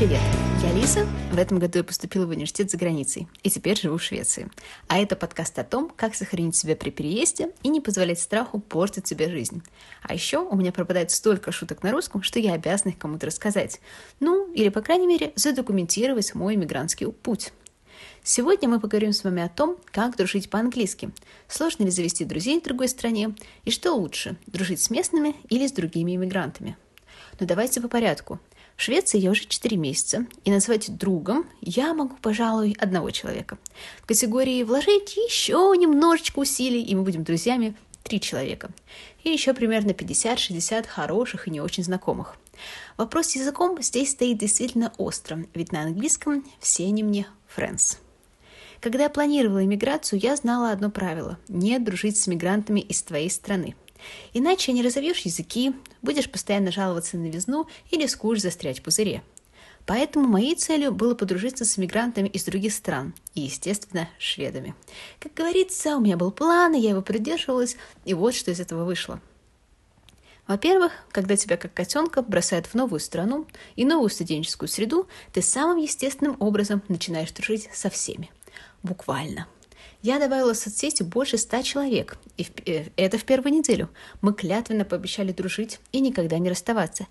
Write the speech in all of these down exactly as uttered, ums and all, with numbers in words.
Привет, я Лиза. В этом году я поступила в университет за границей и теперь живу в Швеции. А это подкаст о том, как сохранить себя при переезде и не позволять страху портить себе жизнь. А еще у меня пропадает столько шуток на русском, что я обязана их кому-то рассказать. Ну, или, по крайней мере, задокументировать мой мигрантский путь. Сегодня мы поговорим с вами о том, как дружить по-английски, сложно ли завести друзей в другой стране и что лучше – дружить с местными или с другими иммигрантами. Но давайте по порядку. В Швеции я уже четыре месяца, и назвать другом я могу, пожалуй, одного человека. В категории «вложить еще немножечко усилий, и мы будем друзьями» три человека. И еще примерно пятьдесят-шестьдесят хороших и не очень знакомых. Вопрос с языком здесь стоит действительно остро, ведь на английском все они мне friends. Когда я планировала иммиграцию, я знала одно правило – не дружить с мигрантами из твоей страны. Иначе не разовьешь языки, будешь постоянно жаловаться на новизну и рискуешь застрять в пузыре. Поэтому моей целью было подружиться с мигрантами из других стран и, естественно, шведами. Как говорится, у меня был план, и я его придерживалась, и вот что из этого вышло. Во-первых, когда тебя как котенка бросают в новую страну и новую студенческую среду, ты самым естественным образом начинаешь дружить со всеми. Буквально. Я добавила в соцсети больше ста человек, и в, э, это в первую неделю. Мы клятвенно пообещали дружить и никогда не расставаться.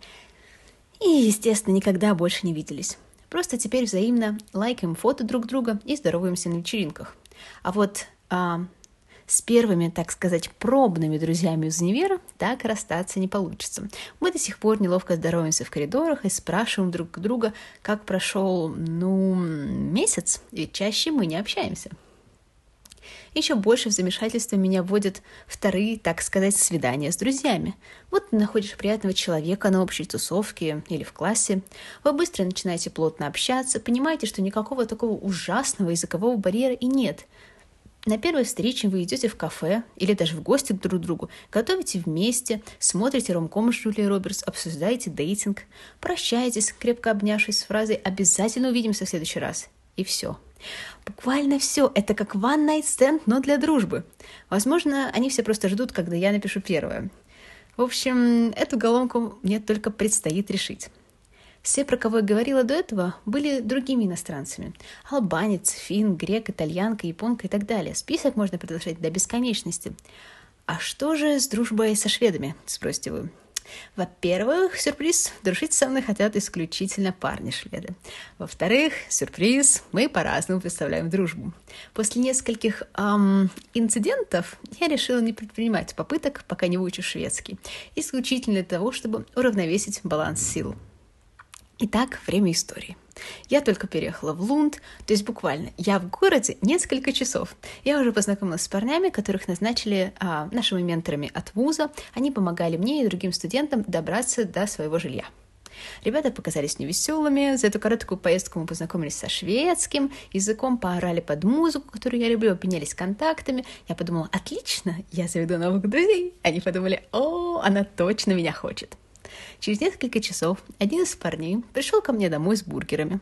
И, естественно, никогда больше не виделись. Просто теперь взаимно лайкаем фото друг друга и здороваемся на вечеринках. А вот э, с первыми, так сказать, пробными друзьями из универа так расстаться не получится. Мы до сих пор неловко здороваемся в коридорах и спрашиваем друг друга, как прошел, ну, месяц, ведь чаще мы не общаемся. Еще больше в замешательство меня вводят вторые, так сказать, свидания с друзьями. Вот ты находишь приятного человека на общей тусовке или в классе. Вы быстро начинаете плотно общаться, понимаете, что никакого такого ужасного языкового барьера и нет. На первой встрече вы идете в кафе или даже в гости друг к другу, готовите вместе, смотрите ромком с Джулией Робертс, обсуждаете дейтинг, прощаетесь, крепко обнявшись с фразой «обязательно увидимся в следующий раз». И все. Буквально все. Это как one night stand, но для дружбы. Возможно, они все просто ждут, когда я напишу первое. В общем, эту головоломку мне только предстоит решить. Все, про кого я говорила до этого, были другими иностранцами. Албанец, финн, грек, итальянка, японка и так далее. Список можно продолжать до бесконечности. А что же с дружбой со шведами, спросите вы? Во-первых, сюрприз, дружить со мной хотят исключительно парни-шведы. Во-вторых, сюрприз, мы по-разному представляем дружбу. После нескольких эм, инцидентов я решила не предпринимать попыток, пока не выучу шведский, исключительно для того, чтобы уравновесить баланс сил. Итак, время истории. Я только переехала в Лунд, то есть буквально я в городе несколько часов. Я уже познакомилась с парнями, которых назначили а, нашими менторами от вуза. Они помогали мне и другим студентам добраться до своего жилья. Ребята показались невеселыми. За эту короткую поездку мы познакомились со шведским языком, поорали под музыку, которую я люблю, обменялись контактами. Я подумала, отлично, я заведу новых друзей. Они подумали, о, она точно меня хочет. Через несколько часов один из парней пришел ко мне домой с бургерами.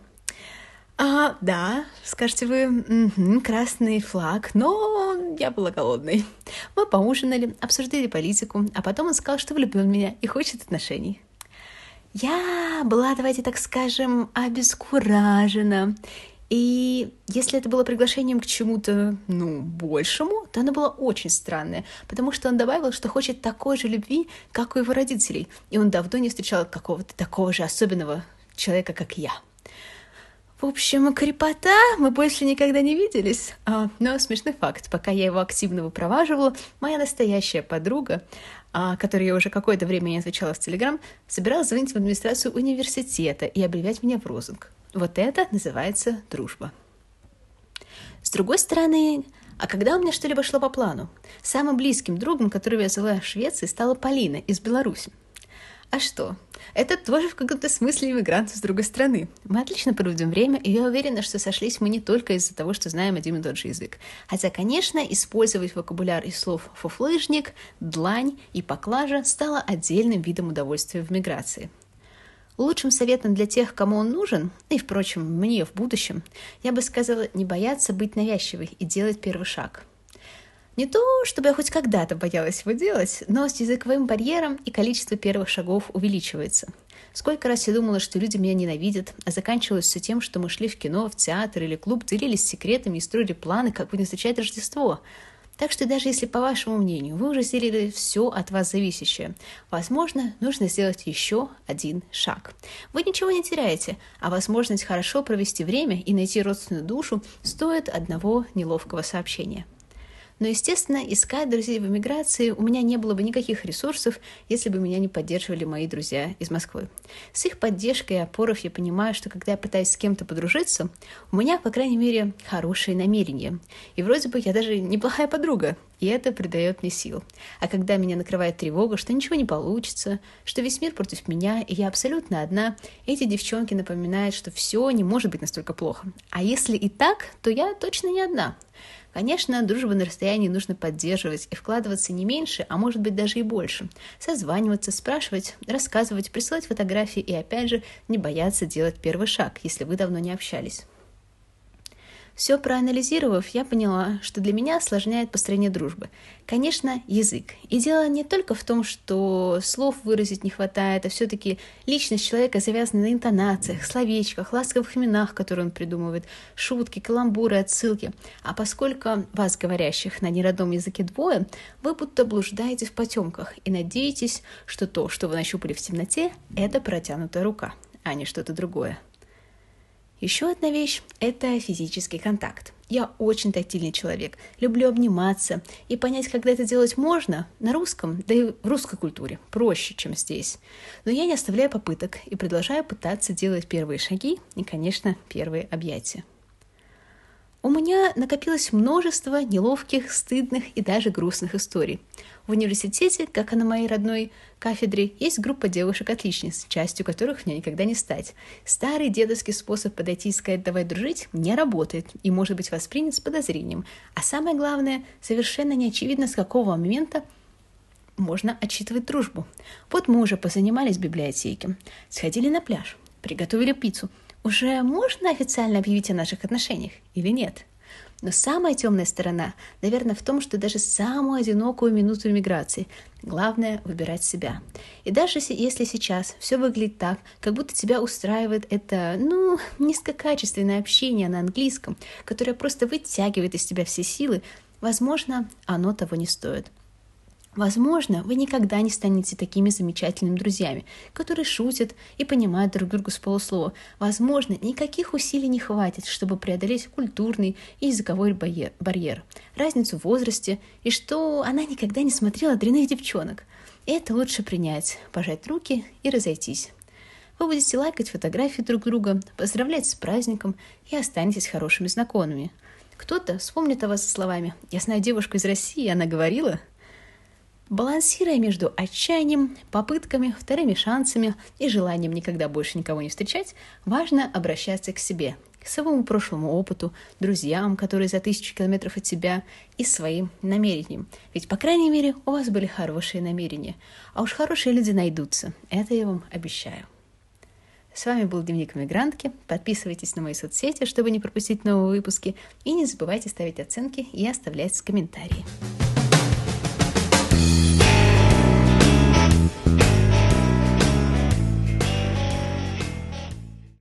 А, да, скажете вы, угу, красный флаг, но я была голодной. Мы поужинали, обсуждали политику, а потом он сказал, что влюблен в меня и хочет отношений. Я была, давайте так скажем, обескуражена. И если это было приглашением к чему-то, ну, большему, то оно было очень странное, потому что он добавил, что хочет такой же любви, как у его родителей, и он давно не встречал какого-то такого же особенного человека, как я. В общем, крепота, мы больше никогда не виделись, но смешный факт, пока я его активно выпроваживала, моя настоящая подруга, которой я уже какое-то время не отвечала в Телеграм, собиралась звонить в администрацию университета и объявлять меня в розыск. Вот это называется дружба. С другой стороны, а когда у меня что-либо шло по плану? Самым близким другом, которого я звала в Швеции, стала Полина из Беларуси. А что? Это тоже в каком-то смысле иммигрант с другой страны. Мы отлично проводим время, и я уверена, что сошлись мы не только из-за того, что знаем один и тот же язык. Хотя, конечно, использовать вокабуляр из слов «фуфлыжник», «длань» и «поклажа» стало отдельным видом удовольствия в миграции. Лучшим советом для тех, кому он нужен, и, впрочем, мне в будущем, я бы сказала, не бояться быть навязчивой и делать первый шаг. Не то, чтобы я хоть когда-то боялась его делать, но с языковым барьером и количество первых шагов увеличивается. Сколько раз я думала, что люди меня ненавидят, а заканчивалось все тем, что мы шли в кино, в театр или клуб, делились секретами и строили планы, как будем встречать Рождество. Так что даже если, по вашему мнению, вы уже сделали все от вас зависящее, возможно, нужно сделать еще один шаг. Вы ничего не теряете, а возможность хорошо провести время и найти родственную душу стоит одного неловкого сообщения. Но, естественно, искать друзей в эмиграции у меня не было бы никаких ресурсов, если бы меня не поддерживали мои друзья из Москвы. С их поддержкой и опорой я понимаю, что когда я пытаюсь с кем-то подружиться, у меня, по крайней мере, хорошие намерения. И вроде бы я даже неплохая подруга, и это придает мне сил. А когда меня накрывает тревога, что ничего не получится, что весь мир против меня, и я абсолютно одна, эти девчонки напоминают, что все не может быть настолько плохо. А если и так, то я точно не одна. Конечно, дружбу на расстоянии нужно поддерживать и вкладываться не меньше, а может быть даже и больше. Созваниваться, спрашивать, рассказывать, присылать фотографии и, опять же, не бояться делать первый шаг, если вы давно не общались. Все проанализировав, я поняла, что для меня осложняет построение дружбы. Конечно, язык. И дело не только в том, что слов выразить не хватает, а все-таки личность человека завязана на интонациях, словечках, ласковых именах, которые он придумывает, шутки, каламбуры, отсылки. А поскольку вас, говорящих на неродном языке, двое, вы будто блуждаете в потемках и надеетесь, что то, что вы нащупали в темноте, это протянутая рука, а не что-то другое. Еще одна вещь – это физический контакт. Я очень тактильный человек, люблю обниматься, и понять, когда это делать можно, на русском, да и в русской культуре, проще, чем здесь. Но я не оставляю попыток и продолжаю пытаться делать первые шаги и, конечно, первые объятия. У меня накопилось множество неловких, стыдных и даже грустных историй. В университете, как и на моей родной кафедре, есть группа девушек-отличниц, частью которых мне никогда не стать. Старый дедовский способ подойти и сказать «давай дружить» не работает и может быть воспринят с подозрением. А самое главное, совершенно не очевидно, с какого момента можно отсчитывать дружбу. Вот мы уже позанимались в библиотеке, сходили на пляж, приготовили пиццу. Уже можно официально объявить о наших отношениях или нет? Но самая темная сторона, наверное, в том, что даже самую одинокую минуту эмиграции главное выбирать себя. И даже если сейчас все выглядит так, как будто тебя устраивает это, ну, низкокачественное общение на английском, которое просто вытягивает из тебя все силы, возможно, оно того не стоит. Возможно, вы никогда не станете такими замечательными друзьями, которые шутят и понимают друг друга с полуслова. Возможно, никаких усилий не хватит, чтобы преодолеть культурный и языковой барьер, разницу в возрасте и что она никогда не смотрела дрянных девчонок. Это лучше принять, пожать руки и разойтись. Вы будете лайкать фотографии друг друга, поздравлять с праздником и останетесь хорошими знакомыми. Кто-то вспомнит о вас со словами «Я знаю девушку из России, она говорила». Балансируя между отчаянием, попытками, вторыми шансами и желанием никогда больше никого не встречать, важно обращаться к себе, к своему прошлому опыту, друзьям, которые за тысячу километров от тебя, и своим намерениям. Ведь, по крайней мере, у вас были хорошие намерения. А уж хорошие люди найдутся, это я вам обещаю. С вами был Дневник эмигрантки. Подписывайтесь на мои соцсети, чтобы не пропустить новые выпуски. И не забывайте ставить оценки и оставлять комментарии.